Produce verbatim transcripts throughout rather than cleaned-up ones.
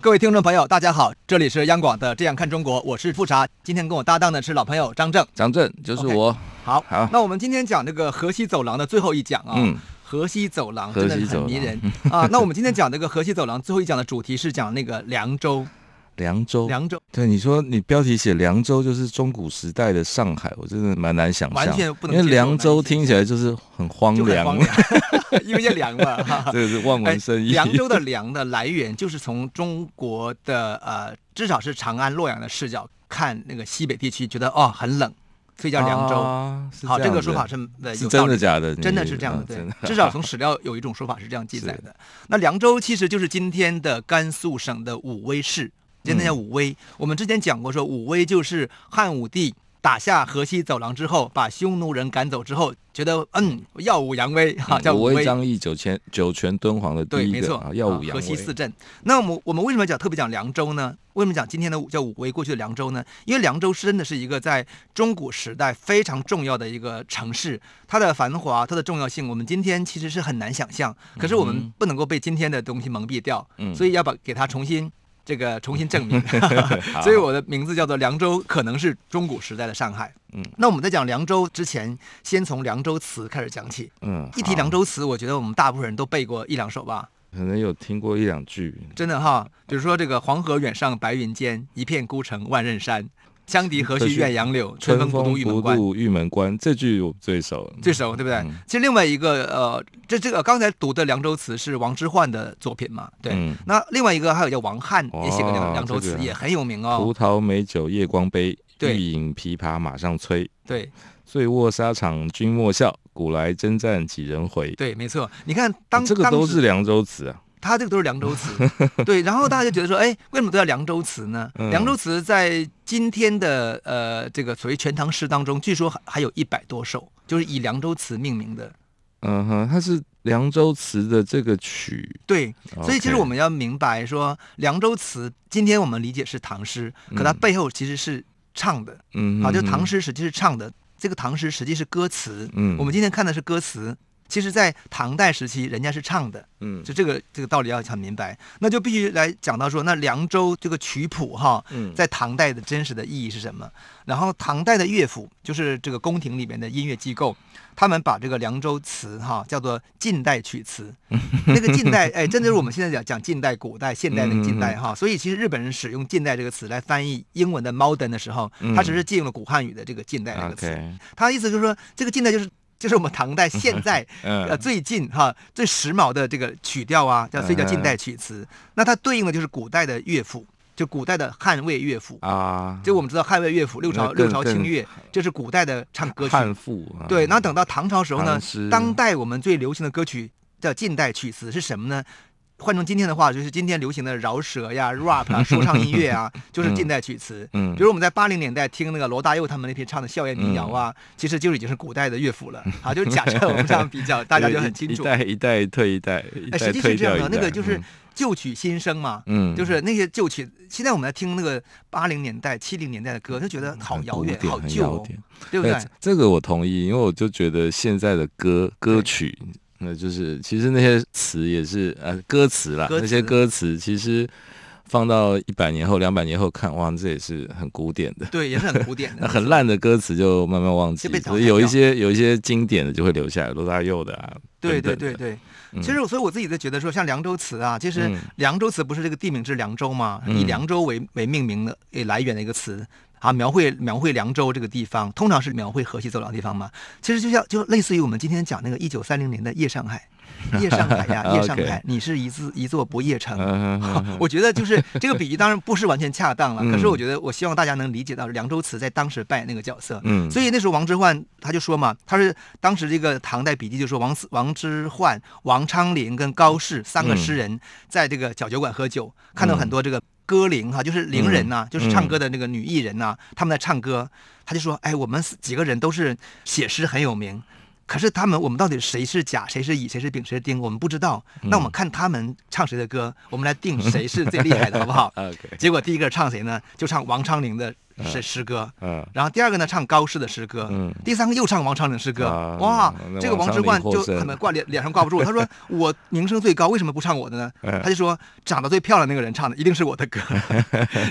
各位听众朋友，大家好，这里是央广的《这样看中国》，我是富察。今天跟我搭档的是老朋友张正，张正就是我。Okay, 好，好，那我们今天讲这个河西走廊的最后一讲啊、哦。嗯。河西走廊真的很迷人啊。那我们今天讲这个河西走廊最后一讲的主题是讲那个凉州。凉州，凉州，对你说，你标题写凉州就是中古时代的上海，我真的蛮难想象，完全不能接受，因为凉州听起来就是很荒凉，荒凉因为凉嘛，这个是望文生义。凉州的凉的来源就是从中国的呃，至少是长安、洛阳的视角看那个西北地区，觉得哦很冷。所以叫凉州、啊、这好，这个说法 是,、呃、是真的假的？真的是这样 的,、嗯、真的，对，至少从史料有一种说法是这样记载的。那凉州其实就是今天的甘肃省的武威市，今天叫武威、嗯。我们之前讲过说，武威就是汉武帝打下河西走廊之后，把匈奴人赶走之后，觉得嗯耀武扬威哈、啊，叫武威。武威张掖九泉九泉敦煌的第一个，对，没错，啊、耀武扬威。河西四镇。那我们我们为什么讲特别讲凉州呢？为什么讲今天的叫武威，过去的凉州呢？因为凉州真的是一个在中古时代非常重要的一个城市，它的繁华，它的重要性，我们今天其实是很难想象。可是我们不能够被今天的东西蒙蔽掉，嗯、所以要把给它重新这个重新证明。所以我的名字叫做凉州，可能是中古时代的上海。嗯，那我们在讲凉州之前，先从凉州词开始讲起。嗯，一提凉州词，我觉得我们大部分人都背过一两首吧。可能有听过一两句，真的哈，比如说这个"黄河远上白云间，一片孤城万仞山。羌笛何须怨杨柳，春风不度玉门关"这句我最熟，最熟对不对？嗯、其实另外一个呃，这这个刚才读的凉州词是王之涣的作品嘛，对。嗯、那另外一个还有叫王翰也写过凉州词、这个，也很有名哦。葡萄美酒夜光杯，欲饮琵琶马上催。对。醉卧沙场君莫笑，古来征战几人回。对，没错。你看当、啊、这个都是凉州词啊，他这个都是凉州词。对，然后大家就觉得说，哎，为什么都叫凉州词呢？嗯、凉州词在今天的呃这个所谓全唐诗当中，据说还有一百多首，就是以凉州词命名的。嗯哼，它是凉州词的这个曲。对，所以其实我们要明白说，凉州词今天我们理解是唐诗，可它背后其实是唱的。嗯，好，就唐诗实际是唱的。这个唐诗实际是歌词，嗯，我们今天看的是歌词，其实在唐代时期人家是唱的，嗯，就这个这个道理要很明白，那就必须来讲到说，那凉州这个曲谱哈，在唐代的真实的意义是什么？然后唐代的乐府就是这个宫廷里面的音乐机构，他们把这个凉州词哈叫做近代曲词，那个近代哎，真的是我们现在讲讲近代、古代、现代的近代哈，所以其实日本人使用近代这个词来翻译英文的 modern 的时候，他只是借用了古汉语的这个近代这个词，嗯、他的意思就是说这个近代就是。就是我们唐代现在呃最近哈最时髦的这个曲调啊，叫所以叫近代曲词。那它对应的就是古代的乐府，就古代的汉魏乐府啊。就我们知道汉魏乐府六朝六朝清乐，这是古代的唱歌曲。汉赋对。那等到唐朝时候呢，当代我们最流行的歌曲叫近代曲词是什么呢？换成今天的话，就是今天流行的饶舌呀、rap 啊、说唱音乐啊，就是近代曲词。嗯，比如我们在八零年代听那个罗大佑他们那批唱的校园民谣啊，嗯、其实就已经是古代的乐府了。好、嗯啊，就假设我们这样比较，大家就很清楚。一代一代退一代，一代退掉一代。哎，实际是这样的，那个就是旧曲新生嘛。嗯，就是那些旧曲，现在我们在听那个八零年代、七零年代的歌，就觉得好遥远、好旧、哦，对不对？这个我同意，因为我就觉得现在的歌歌曲。那就是，其实那些词也是，呃，歌词啦，那些歌词其实放到一百年后、两百年后看，哇，这也是很古典的，对，也是很古典的。那很烂的歌词就慢慢忘记，所以有一些有一些经典的就会留下来，罗大佑的啊，对对对对。其实，所以我自己在觉得说，像凉州词啊，其实凉州词不是这个地名是凉州吗？以凉州为为命名的、为来源的一个词。啊，描绘描绘凉州这个地方，通常是描绘河西走廊地方嘛。其实就像就类似于我们今天讲那个一九三零年的夜上海，夜上海呀，夜上海，你是一字一座不夜城。我觉得就是这个比喻，当然不是完全恰当了。可是我觉得，我希望大家能理解到梁周慈在当时扮演那个角色。嗯，所以那时候王之涣他就说嘛，他是当时这个唐代笔记就说王王之涣、王昌龄跟高适三个诗人在这个小酒馆喝酒，看到很多这个歌伶哈，就是伶人呐、啊，就是唱歌的那个女艺人呐、啊，他们在唱歌，他就说，哎，我们几个人都是写诗很有名。可是他们，我们到底谁是甲，谁是乙，谁是丙，谁是丁，我们不知道。那我们看他们唱谁的歌，嗯、我们来定谁是最厉害的，好不好？okay. 结果第一个唱谁呢？就唱王昌龄的诗诗歌，嗯、然后第二个呢唱高适的诗歌，嗯、第三个又唱王昌龄诗歌。嗯、哇，嗯、这个王之涣就很挂脸脸上挂不住。他说：“我名声最高，为什么不唱我的呢？”嗯、他就说：“长得最漂亮那个人唱的一定是我的歌，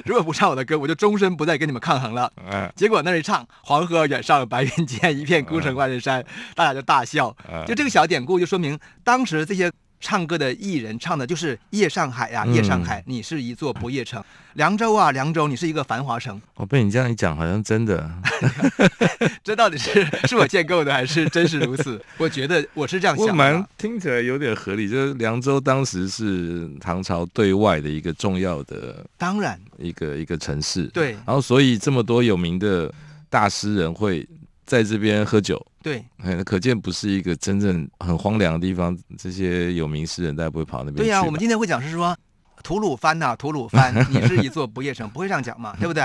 如果不唱我的歌，我就终身不再跟你们抗衡了。嗯”结果那一唱“黄河远上白云间，一片孤城万仞山”，大家就大笑。就这个小典故，就说明当时这些唱歌的艺人唱的就是夜上海呀、啊，夜上海，你是一座不夜城。嗯、凉州啊，凉州，你是一个繁华城。我被你这样一讲，好像真的。这到底是是我建构的，还是真是如此？我觉得我是这样想的。我蛮听起来有点合理，就是凉州当时是唐朝对外的一个重要的，当然一个一个城市。对，然后所以这么多有名的大诗人会在这边喝酒。对，可见不是一个真正很荒凉的地方，这些有名诗人大家不会跑那边去。对呀、啊，我们今天会讲是说吐鲁番呐、啊，吐鲁番，你是一座不夜城，不会这样讲嘛，对不对？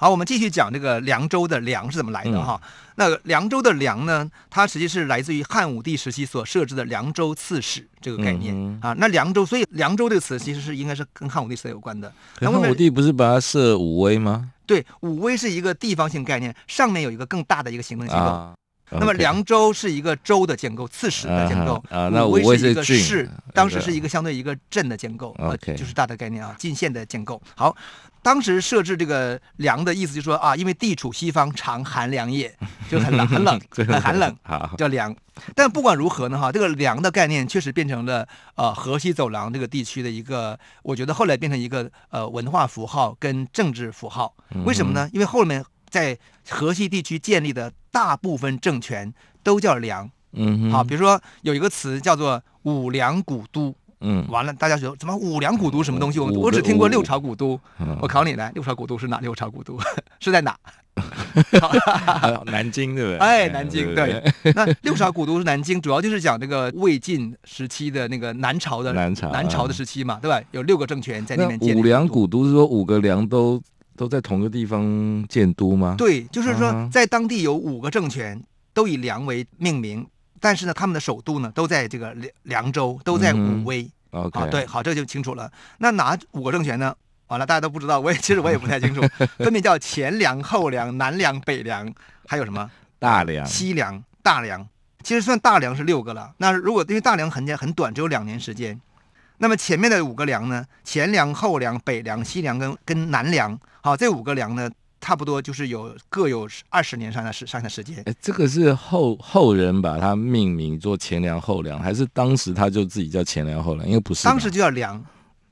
好，我们继续讲这个凉州的凉是怎么来的哈。嗯、那个凉州的凉呢，它实际是来自于汉武帝时期所设置的凉州刺史这个概念。嗯、啊。那凉州，所以凉州这个词其实是应该是跟汉武帝时代有关的。汉武帝不是把它设武威吗？对，武威是一个地方性概念，上面有一个更大的一个行政机构。啊，那么凉州是一个州的建构，刺史的建构。啊，啊那武威是一个市，当时是一个相对一个镇的建构。啊，就是大的概念啊，郡县的建构。好。当时设置这个凉的意思就是说啊，因为地处西方，常寒凉夜，就很冷很冷很寒冷，叫凉。但不管如何呢哈，这个凉的概念确实变成了呃河西走廊这个地区的一个，我觉得后来变成一个呃文化符号跟政治符号。为什么呢？因为后面在河西地区建立的大部分政权都叫凉。嗯，好，比如说有一个词叫做五凉古都。嗯，完了，大家说什么五梁古都什么东西？我我只听过六朝古都。我考你来，六朝古都是哪？六朝古都是在哪？南京对不对？哎，南京对。那六朝古都是南京，主要就是讲这个魏晋时期的那个南朝的南朝南朝的时期嘛，对吧？有六个政权在那边建立。五梁古都是说五个梁都都在同个地方建都吗？对，就是说在当地有五个政权都以梁为命名。但是呢，他们的首都呢都在这个凉州，都在武威。嗯 okay. 啊，对，好，这就清楚了。那哪五个政权呢？完了，大家都不知道，我也其实我也不太清楚，分别叫前凉、后凉、南凉、北凉，还有什么大凉、西凉、大凉。其实算大凉是六个了。那如果因为大凉很很短，只有两年时间。那么前面的五个凉呢，前凉、后凉、北凉、西凉跟跟南凉，好，这五个凉呢。差不多就是有各有二十年上下时上下时间。哎，这个是后后人把它命名做前凉后凉，还是当时他就自己叫前凉后凉？因为不是当时就叫凉，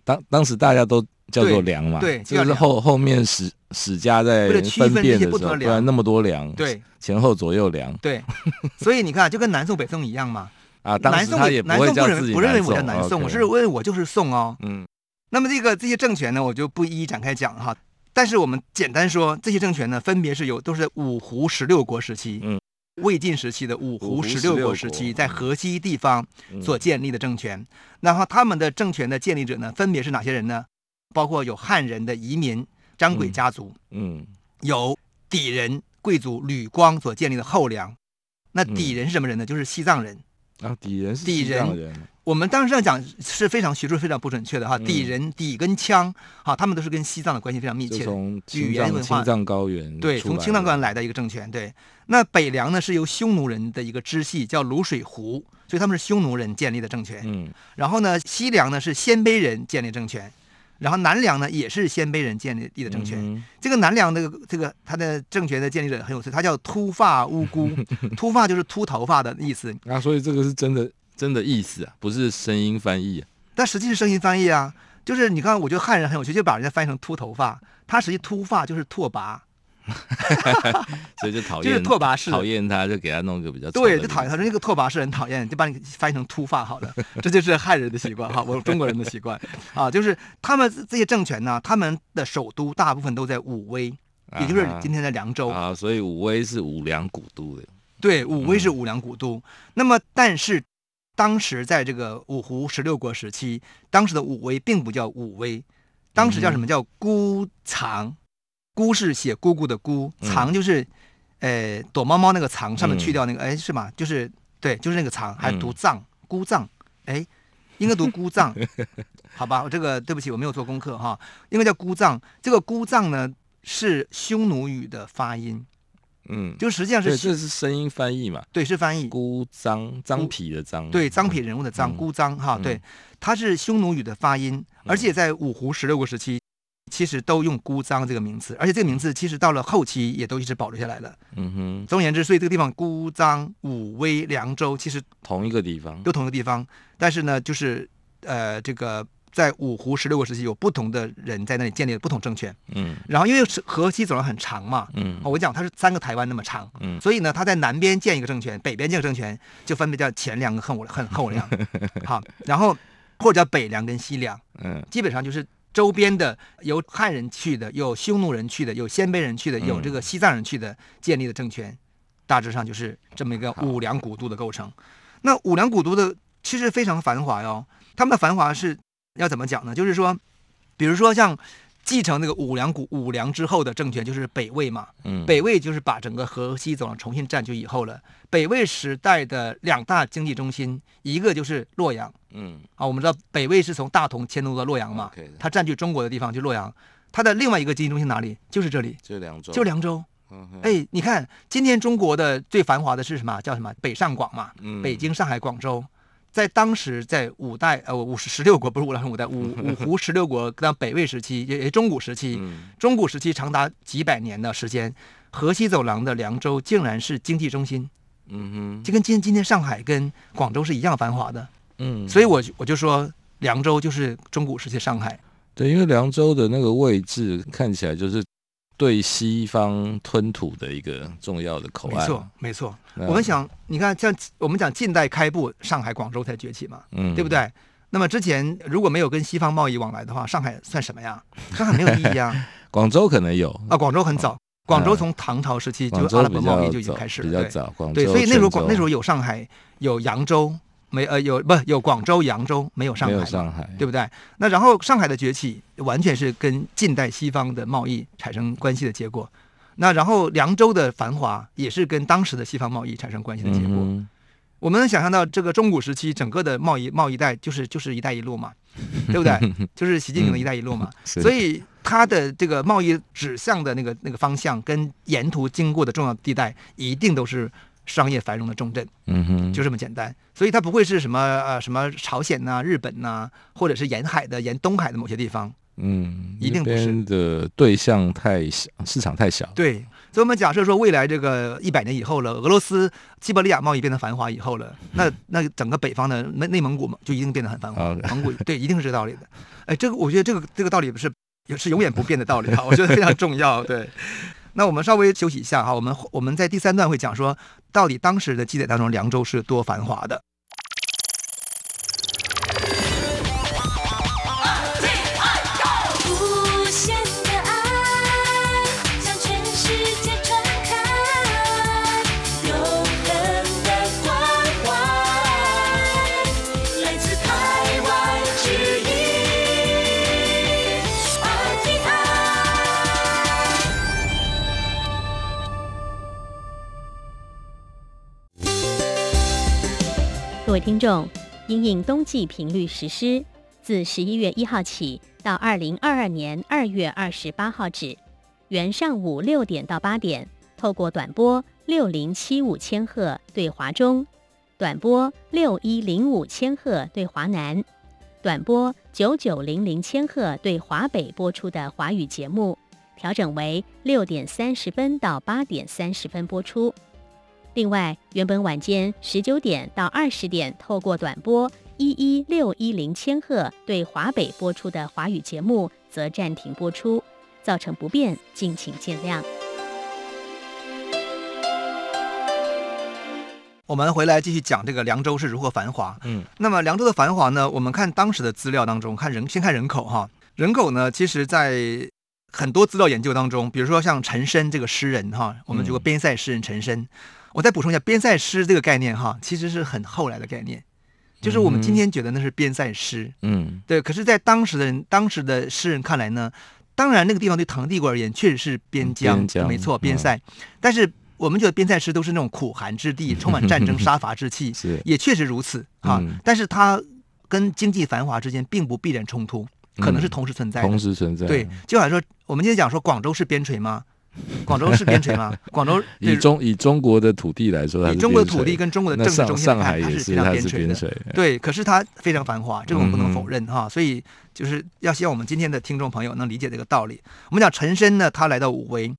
当当时大家都叫做凉嘛。对，这就是后后面史史家在分辨的时候，不然那么多凉，对，前后左右凉，对。所以你看，就跟南宋北宋一样嘛。啊，当时他也不会叫自己南宋，南宋不认为我叫南宋，我是问我就是宋哦。嗯。那么这个这些政权呢，我就不一一展开讲哈。但是我们简单说，这些政权呢，分别是有都是五胡十六国时期，嗯，魏晋时期的五胡十六国时期在河西地方所建立的政权。嗯、然后他们的政权的建立者呢，分别是哪些人呢？包括有汉人的移民张轨家族，嗯，嗯有氐人贵族吕光所建立的后凉。那氐人是什么人呢？嗯、就是西藏人啊，氐人是西藏人。我们当时这样讲是非常学术非常不准确的哈，氐人、氐跟羌哈，他们都是跟西藏的关系非常密切的，语言文化。青藏高原对，从青藏高原来的一个政权对。那北凉呢是由匈奴人的一个支系叫卢水胡，所以他们是匈奴人建立的政权。嗯。然后呢，西凉呢是鲜卑人建立政权，然后南凉呢也是鲜卑人建立的政权。嗯、这个南凉的这个他的政权的建立者很有趣，他叫秃发乌姑，秃发就是秃头发的意思。啊，所以这个是真的。真的意思啊，不是声音翻译、啊，但实际是声音翻译啊。就是你看，我觉得汉人很有趣，就把人家翻译成秃头发，他实际秃发就是拓跋，所以就讨厌，就是拓跋氏，讨厌他就给他弄个比较丑的名字，对，就讨厌他，那个拓跋氏很讨厌，就把你翻译成秃发好了，这就是汉人的习惯哈，我中国人的习惯啊，就是他们这些政权呢，他们的首都大部分都在武威，也就是今天的凉州啊，所以武威是武梁古都的，对，武威是武梁古都。嗯、那么，但是当时在这个五胡十六国时期，当时的武威并不叫武威，当时叫什么？叫姑藏。嗯，姑是写姑姑的姑，藏就是，呃，躲猫猫那个藏，上面去掉那个，哎、嗯，是吗？就是对，就是那个藏，还读藏，姑藏，哎，应该读姑藏，好吧？我这个对不起，我没有做功课哈，应该叫姑藏。这个姑藏呢是匈奴语的发音，嗯，就实际上是这是声音翻译嘛？对，是翻译。姑藏，张皮的张，对，张皮人物的张，嗯、姑藏哈，对，它是匈奴语的发音，而且在五胡十六国时期。其实都用姑臧这个名字，而且这个名字其实到了后期也都一直保留下来了。嗯哼。总而言之，所以这个地方姑臧、武威、凉州其实同一个地方，都同一个地方。但是呢，就是呃，这个在五胡十六国时期，有不同的人在那里建立了不同政权。嗯。然后因为河西走廊很长嘛，嗯，哦、我讲它是三个台湾那么长，嗯，所以呢，它在南边建一个政权，北边建一个政权，就分别叫前凉跟后后后凉，好，然后或者叫北凉跟西凉，嗯，基本上就是。周边的有汉人去的，有匈奴人去的，有鲜卑人去的，有这个西藏人去的建立的政权，嗯、大致上就是这么一个五梁古都的构成。那五梁古都的其实非常繁华哟、哦，他们的繁华是要怎么讲呢？就是说，比如说像继承那个五梁古五梁之后的政权就是北魏嘛，嗯、北魏就是把整个河西走廊重新占据以后了。北魏时代的两大经济中心，一个就是洛阳。嗯啊，我们知道北魏是从大同迁都到洛阳嘛，它占据中国的地方就洛阳，它的另外一个经济中心哪里？就是这里，就凉州，就凉州。哎，你看今天中国的最繁华的是什么？叫什么？北上广嘛，北京、上海、广州，在当时在五代呃五十六国不是五代五代五五胡十六国，当北魏时期也中古时期，中古时期长达几百年的时间，河西走廊的凉州竟然是经济中心，嗯哼，就跟今今天上海跟广州是一样繁华的。嗯，所以我我就说凉州就是中古时期上海。对，因为凉州的那个位置看起来就是对西方吞吐的一个重要的口岸。没错，没错。我们想，你看，像我们讲近代开埠，上海、广州才崛起嘛，嗯，对不对？那么之前如果没有跟西方贸易往来的话，上海算什么呀？上海没有意义啊。广州可能有啊，广州很早。哦，广州从唐朝时期就是阿拉伯贸易就已经开始了，比较早。广州对，所以那时候广那时候有上海，有扬州。没呃有不有广州、扬州，没有上海，没有上海，对不对？那然后上海的崛起完全是跟近代西方的贸易产生关系的结果。那然后凉州的繁华也是跟当时的西方贸易产生关系的结果。嗯、我们能想象到这个中古时期整个的贸易贸易带就是就是一带一路嘛，对不对？就是习近平的一带一路嘛，嗯、所以它的这个贸易指向的那个那个方向跟沿途经过的重要地带一定都是。商业繁荣的重镇，嗯哼，就这么简单，所以它不会是什么呃什么朝鲜呐、啊、日本呐、啊，或者是沿海的、沿东海的某些地方，嗯，一定不是的对象太小，市场太小。对，所以我们假设说未来这个一百年以后了，俄罗斯西伯利亚贸易变得繁华以后了，那那整个北方的内内蒙古嘛，就一定变得很繁华。蒙古对，一定是这个道理的。哎，这个我觉得这个这个道理是是永远不变的道理啊，我觉得非常重要。对。那我们稍微休息一下哈，我们我们在第三段会讲说，到底当时的记载当中，凉州是多繁华的。各位听众，因应冬季频率实施，自十一月一号起到二零二二年二月二十八号止，原上午六点到八点，透过短波六零七五千赫对华中，短波六一零五千赫对华南，短波九九零零千赫对华北播出的华语节目，调整为六点三十分到八点三十分播出。另外，原本晚间十九点到二十点，透过短波一一六一零千赫对华北播出的华语节目，则暂停播出，造成不便，敬请见谅。我们回来继续讲这个凉州是如何繁华。嗯，那么凉州的繁华呢，我们看当时的资料当中，看人先看人口哈。人口呢，其实在很多资料研究当中，比如说像陈升这个诗人哈，我们这个边塞诗人陈升、嗯、我再补充一下，边塞诗这个概念哈，其实是很后来的概念，就是我们今天觉得那是边塞诗。嗯，对。可是在当时的人当时的诗人看来呢，当然那个地方对唐帝国而言确实是边疆，边疆没错，边塞、嗯、但是我们觉得边塞诗都是那种苦寒之地，充满战争杀伐之气也确实如此、啊嗯、但是它跟经济繁华之间并不必然冲突，可能是同时存在的、嗯、同时存在。对，就好像说我们今天讲说广州是边陲吗？广州是边陲吗？广州以中以中国的土地来说，以中国的土地跟中国的政治中心来看，它是非常边陲的。对，可是它非常繁华，这个我们不能否认、嗯、哈。所以就是要希望我们今天的听众朋友能理解这个道理。我们讲陈升呢，他来到武威，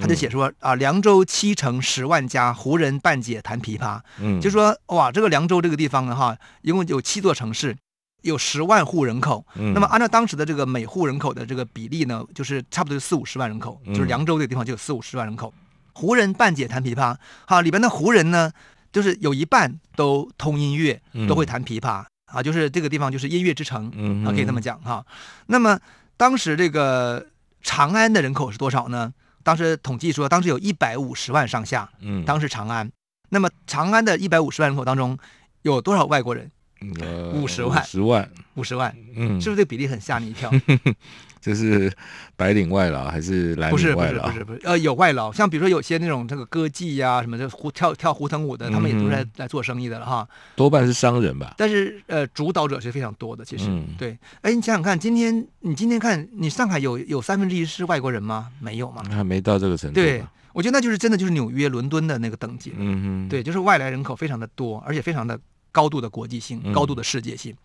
他就写说啊，凉州七城十万家，胡人半解弹琵琶。嗯，就说哇，这个凉州这个地方呢，哈，一共有七座城市，有十万户人口、嗯、那么按照当时的这个每户人口的这个比例呢，就是差不多四五十万人口、嗯、就是凉州这个地方就有四五十万人口。胡人半解弹琵琶，啊，里边的胡人呢，就是有一半都通音乐，都会弹琵琶、嗯、啊，就是这个地方就是音乐之城、嗯、啊，可以这么讲哈、啊。那么当时这个长安的人口是多少呢？当时统计说，当时有一百五十万上下，嗯，当时长安。那么长安的一百五十万人口当中，有多少外国人？五十万，十万，五十万，嗯，是不是这个比例很吓你一跳？这是白领外劳还是蓝领外劳？不是，不是，不是，不是，呃，有外劳，像比如说有些那种这个歌妓呀、啊、什么的，跳跳胡腾舞的，他们也都是来、嗯、来做生意的了哈。多半是商人吧。但是呃，主导者是非常多的，其实、嗯、对。哎，你想想看，今天你今天看你上海有有三分之一是外国人吗？没有吗？还没到这个程度。对。我觉得那就是真的就是纽约、伦敦的那个等级。嗯嗯。对，就是外来人口非常的多，而且非常的。高度的国际性，高度的世界性。嗯、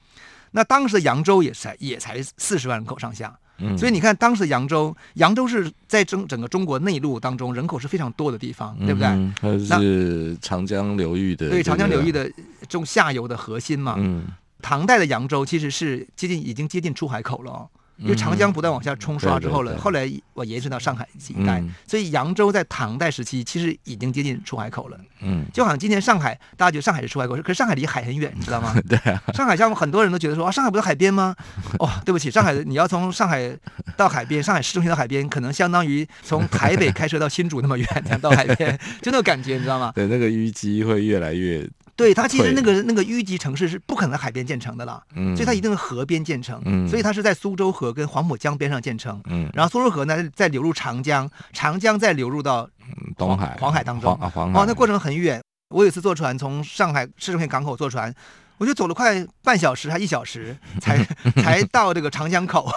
那当时的扬州也才也才四十万人口上下、嗯，所以你看当时的扬州，扬州是在整整个中国内陆当中人口是非常多的地方，对不对？嗯、它是长江流域的，对长江流域的中下游的核心嘛。嗯、唐代的扬州其实是接近已经接近出海口了、哦。因为长江不断往下冲刷之后了，嗯、对对对后来我延伸到上海一带、嗯，所以扬州在唐代时期其实已经接近出海口了。嗯，就好像今天上海，大家觉得上海是出海口，可是上海离海很远，你知道吗？对啊。上海像很多人都觉得说啊，上海不是海边吗？哦，对不起，上海你要从上海到海边，上海市中心到海边，可能相当于从台北开车到新竹那么远才到海边，就那个感觉，你知道吗？对，那个淤积会越来越。对，它其实那个那个淤积城市是不可能在海边建成的啦、嗯，所以它一定是河边建成，嗯、所以它是在苏州河跟黄浦江边上建成，嗯、然后苏州河呢再流入长江，长江再流入到黄东海黄海当中，啊、黄海、哦、那过程很远。我有一次坐船从上海市中心港口坐船，我就走了快半小时还一小时才才到这个长江口，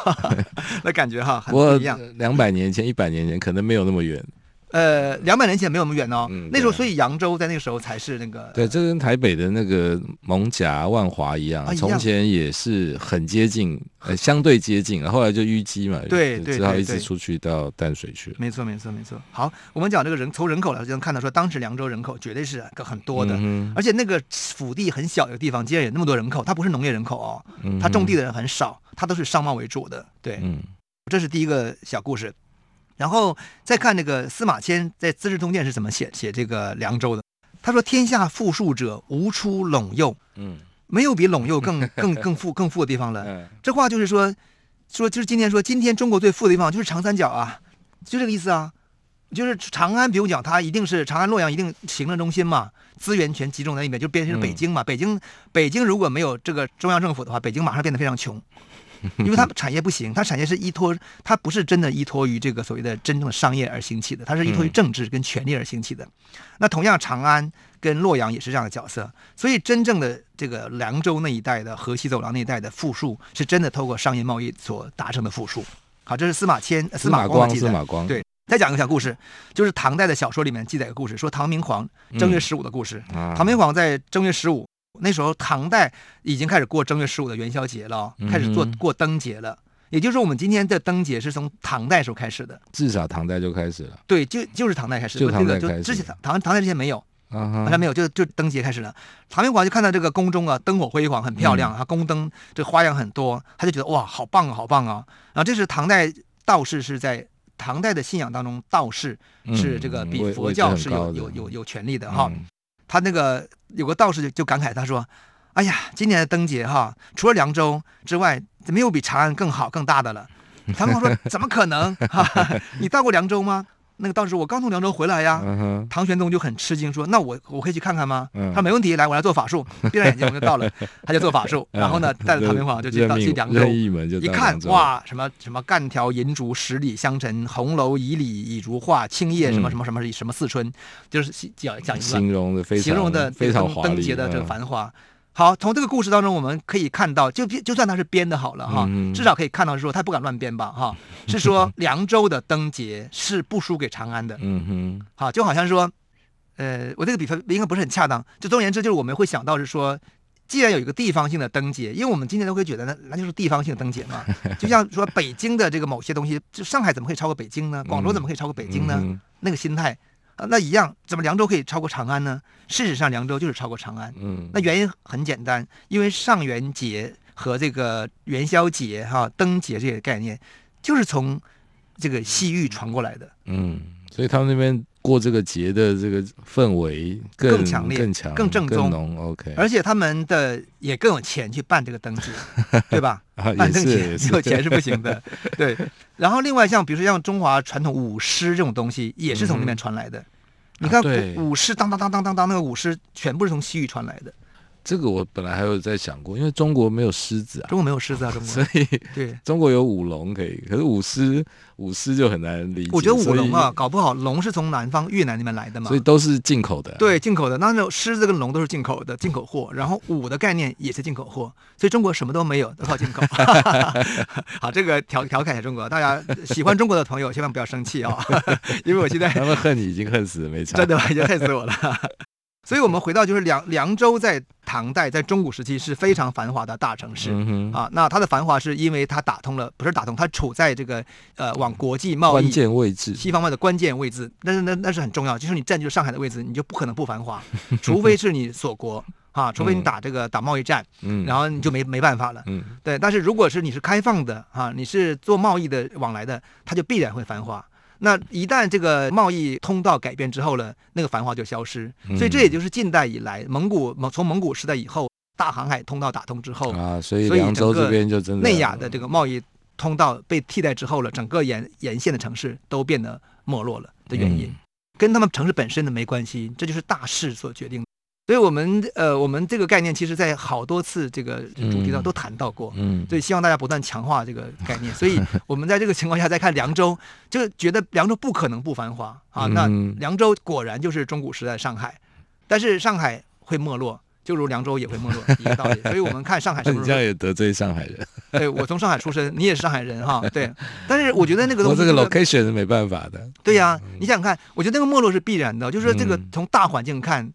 那感觉哈很不一样。两百年前、一百年前可能没有那么远。呃，两百年前没有那么远哦、嗯，那时候所以扬州在那个时候才是那个，对，这跟台北的那个艋舺、万华一样，从、啊、前也是很接近，呃，相对接近，后来就淤积嘛，对，对，只好一直出去到淡水去了。没错，没错，没错。好，我们讲这个人从人口来就能看到说，当时凉州人口绝对是个很多的，嗯、而且那个腹地很小的地方，竟然有那么多人口，它不是农业人口哦，它种地的人很少，它都是商贸为主的，对，嗯、这是第一个小故事。然后再看这个司马迁在《资治通鉴》是怎么写写这个凉州的。他说：“天下富庶者，无出陇右。”嗯，没有比陇右更更更富更富的地方了。这话就是说，说就是今天说，今天中国最富的地方就是长三角啊，就这个意思啊。就是长安不用讲，它一定是长安、洛阳一定行政中心嘛，资源全集中在那边，就变成北京嘛。嗯、北京北京如果没有这个中央政府的话，北京马上变得非常穷。因为它产业不行，它产业是依托，它不是真的依托于这个所谓的真正的商业而兴起的，它是依托于政治跟权力而兴起的。嗯、那同样，长安跟洛阳也是这样的角色。所以，真正的这个凉州那一带的河西走廊那一带的富庶，是真的透过商业贸易所达成的富庶。好，这是司马迁、司马光的记载。司马光，对。再讲一个小故事，就是唐代的小说里面记载一个故事，说唐明皇正月十五的故事。嗯啊、唐明皇在正月十五。那时候唐代已经开始过正月十五的元宵节了，开始做过灯节了。也就是说，我们今天的灯节是从唐代时候开始的，至少唐代就开始了。对，就就是唐代开始，就唐代开始，这个、就之前唐唐代之前没有，好像没有，就就灯节开始了。唐明皇就看到这个宫中啊，灯火辉煌，很漂亮，啊、嗯，宫灯这花样很多，他就觉得哇，好棒啊，好棒啊。然后这是唐代道士是在。唐代的信仰当中，道士是这个比佛教是有、嗯、有有有权利的哈。嗯他那个有个道士就感慨，他说：“哎呀，今年的灯节哈，除了凉州之外，没有比长安更好更大的了。”他们说：“怎么可能？哈哈，你到过凉州吗？”那个道士：“我刚从凉州回来呀。”唐玄宗就很吃惊，说：“那我我可以去看看吗？”他说：“没问题，来，我来做法术。”闭上眼睛我们就到了，他就做法术，然后呢，带着唐明皇就去到去凉州，一看哇，什么什么干条银烛十里香尘，红楼以里以如画，青叶什么什么什么什么四春，就是讲讲形容的形容的非常灯节的这个繁华。好，从这个故事当中，我们可以看到，就就算他是编的好了哈，至少可以看到说他不敢乱编吧哈，是说凉州的灯节是不输给长安的，嗯哼，好，就好像说，呃，我这个比方应该不是很恰当，就总而言之，就是我们会想到是说，既然有一个地方性的灯节，因为我们今天都会觉得那就是地方性的灯节嘛，就像说北京的这个某些东西，就上海怎么可以超过北京呢？广州怎么可以超过北京呢？嗯嗯、那个心态。那一样，怎么凉州可以超过长安呢？事实上，凉州就是超过长安。嗯，那原因很简单，因为上元节和这个元宵节、哈、啊、灯节这些概念，就是从这个西域传过来的。嗯，所以他们那边过这个节的这个氛围 更, 更强烈、更强、更正宗。更 OK， 而且他们的也更有钱去办这个灯节，对吧？啊、办灯节没有钱是不行的。对。然后另外像比如说像中华传统舞狮这种东西，也是从那边传来的。嗯你看舞狮当当当当当当那个舞狮全部是从西域传来的。这个我本来还有在想过，因为中国没有狮子啊，中国没有狮子啊，中国所以对中国有舞龙可以，可是舞狮舞狮就很难理解。我觉得舞龙啊，搞不好龙是从南方越南那边来的嘛，所以都是进口的、啊。对，进口的，那种狮子跟龙都是进口的，进口货。然后舞的概念也是进口货，所以中国什么都没有，都靠进口。好，这个调调侃一下中国，大家喜欢中国的朋友千万不要生气啊、哦，因为我现在他们恨你已经恨死了，没差，真的已经恨死我了。所以我们回到就是凉凉州在唐代在中古时期是非常繁华的大城市、嗯、啊，那它的繁华是因为它打通了不是打通，它处在这个呃往国际贸易关键位置，西方外的关键位置，但是那那是很重要，就是你占据上海的位置，你就不可能不繁华，除非是你锁国。啊，除非你打这个打贸易战，嗯，然后你就没没办法了，嗯，对。但是如果是你是开放的啊，你是做贸易的往来的，它就必然会繁华。那一旦这个贸易通道改变之后呢，那个繁华就消失，所以这也就是近代以来蒙古从蒙古时代以后大航海通道打通之后啊，所以凉州这边就真的内亚的这个贸易通道被替代之后了，整个沿沿线的城市都变得没落了的原因、嗯、跟他们城市本身的没关系，这就是大势所决定的。所以我们呃，我们这个概念其实在好多次这个主题上都谈到过，嗯，嗯所以希望大家不断强化这个概念。所以我们在这个情况下再看凉州，就觉得凉州不可能不繁华啊。那凉州果然就是中古时代上海，但是上海会没落，就如凉州也会没落一个道理。所以我们看上海是不是，你这样也得罪上海人。对，我从上海出身，你也是上海人哈。对，但是我觉得那个东西、这个，我这个 location 是没办法的。对呀、啊，你想想看，我觉得那个没落是必然的，就是这个从大环境看。嗯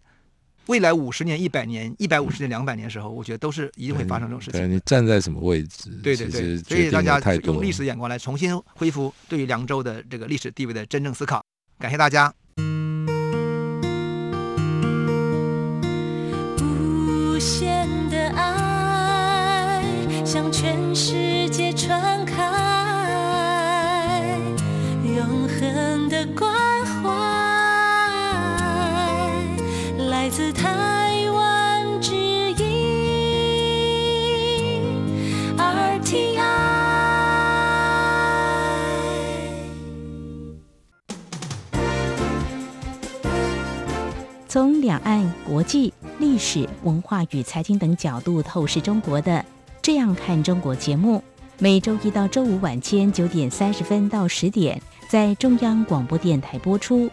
未来五十年、一百年、一百五十年、两百年的时候，我觉得都是一定会发生这种事情的。对，你站在什么位置？对对对，所以大家用历史眼光来重新恢复对于凉州的这个历史地位的真正思考。感谢大家。无限的爱向全世界传开，永恒的光。来自台湾之音 R T I， 从两岸国际历史文化与财经等角度透视中国的这样看中国节目，每周一到周五晚间九点三十分到十点在中央广播电台播出。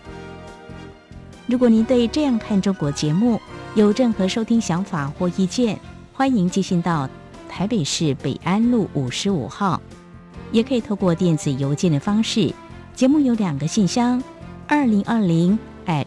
如果您对《这样看中国》节目有任何收听想法或意见，欢迎寄信到台北市北安路五十五号，也可以透过电子邮件的方式。节目有两个信箱：二零二零 at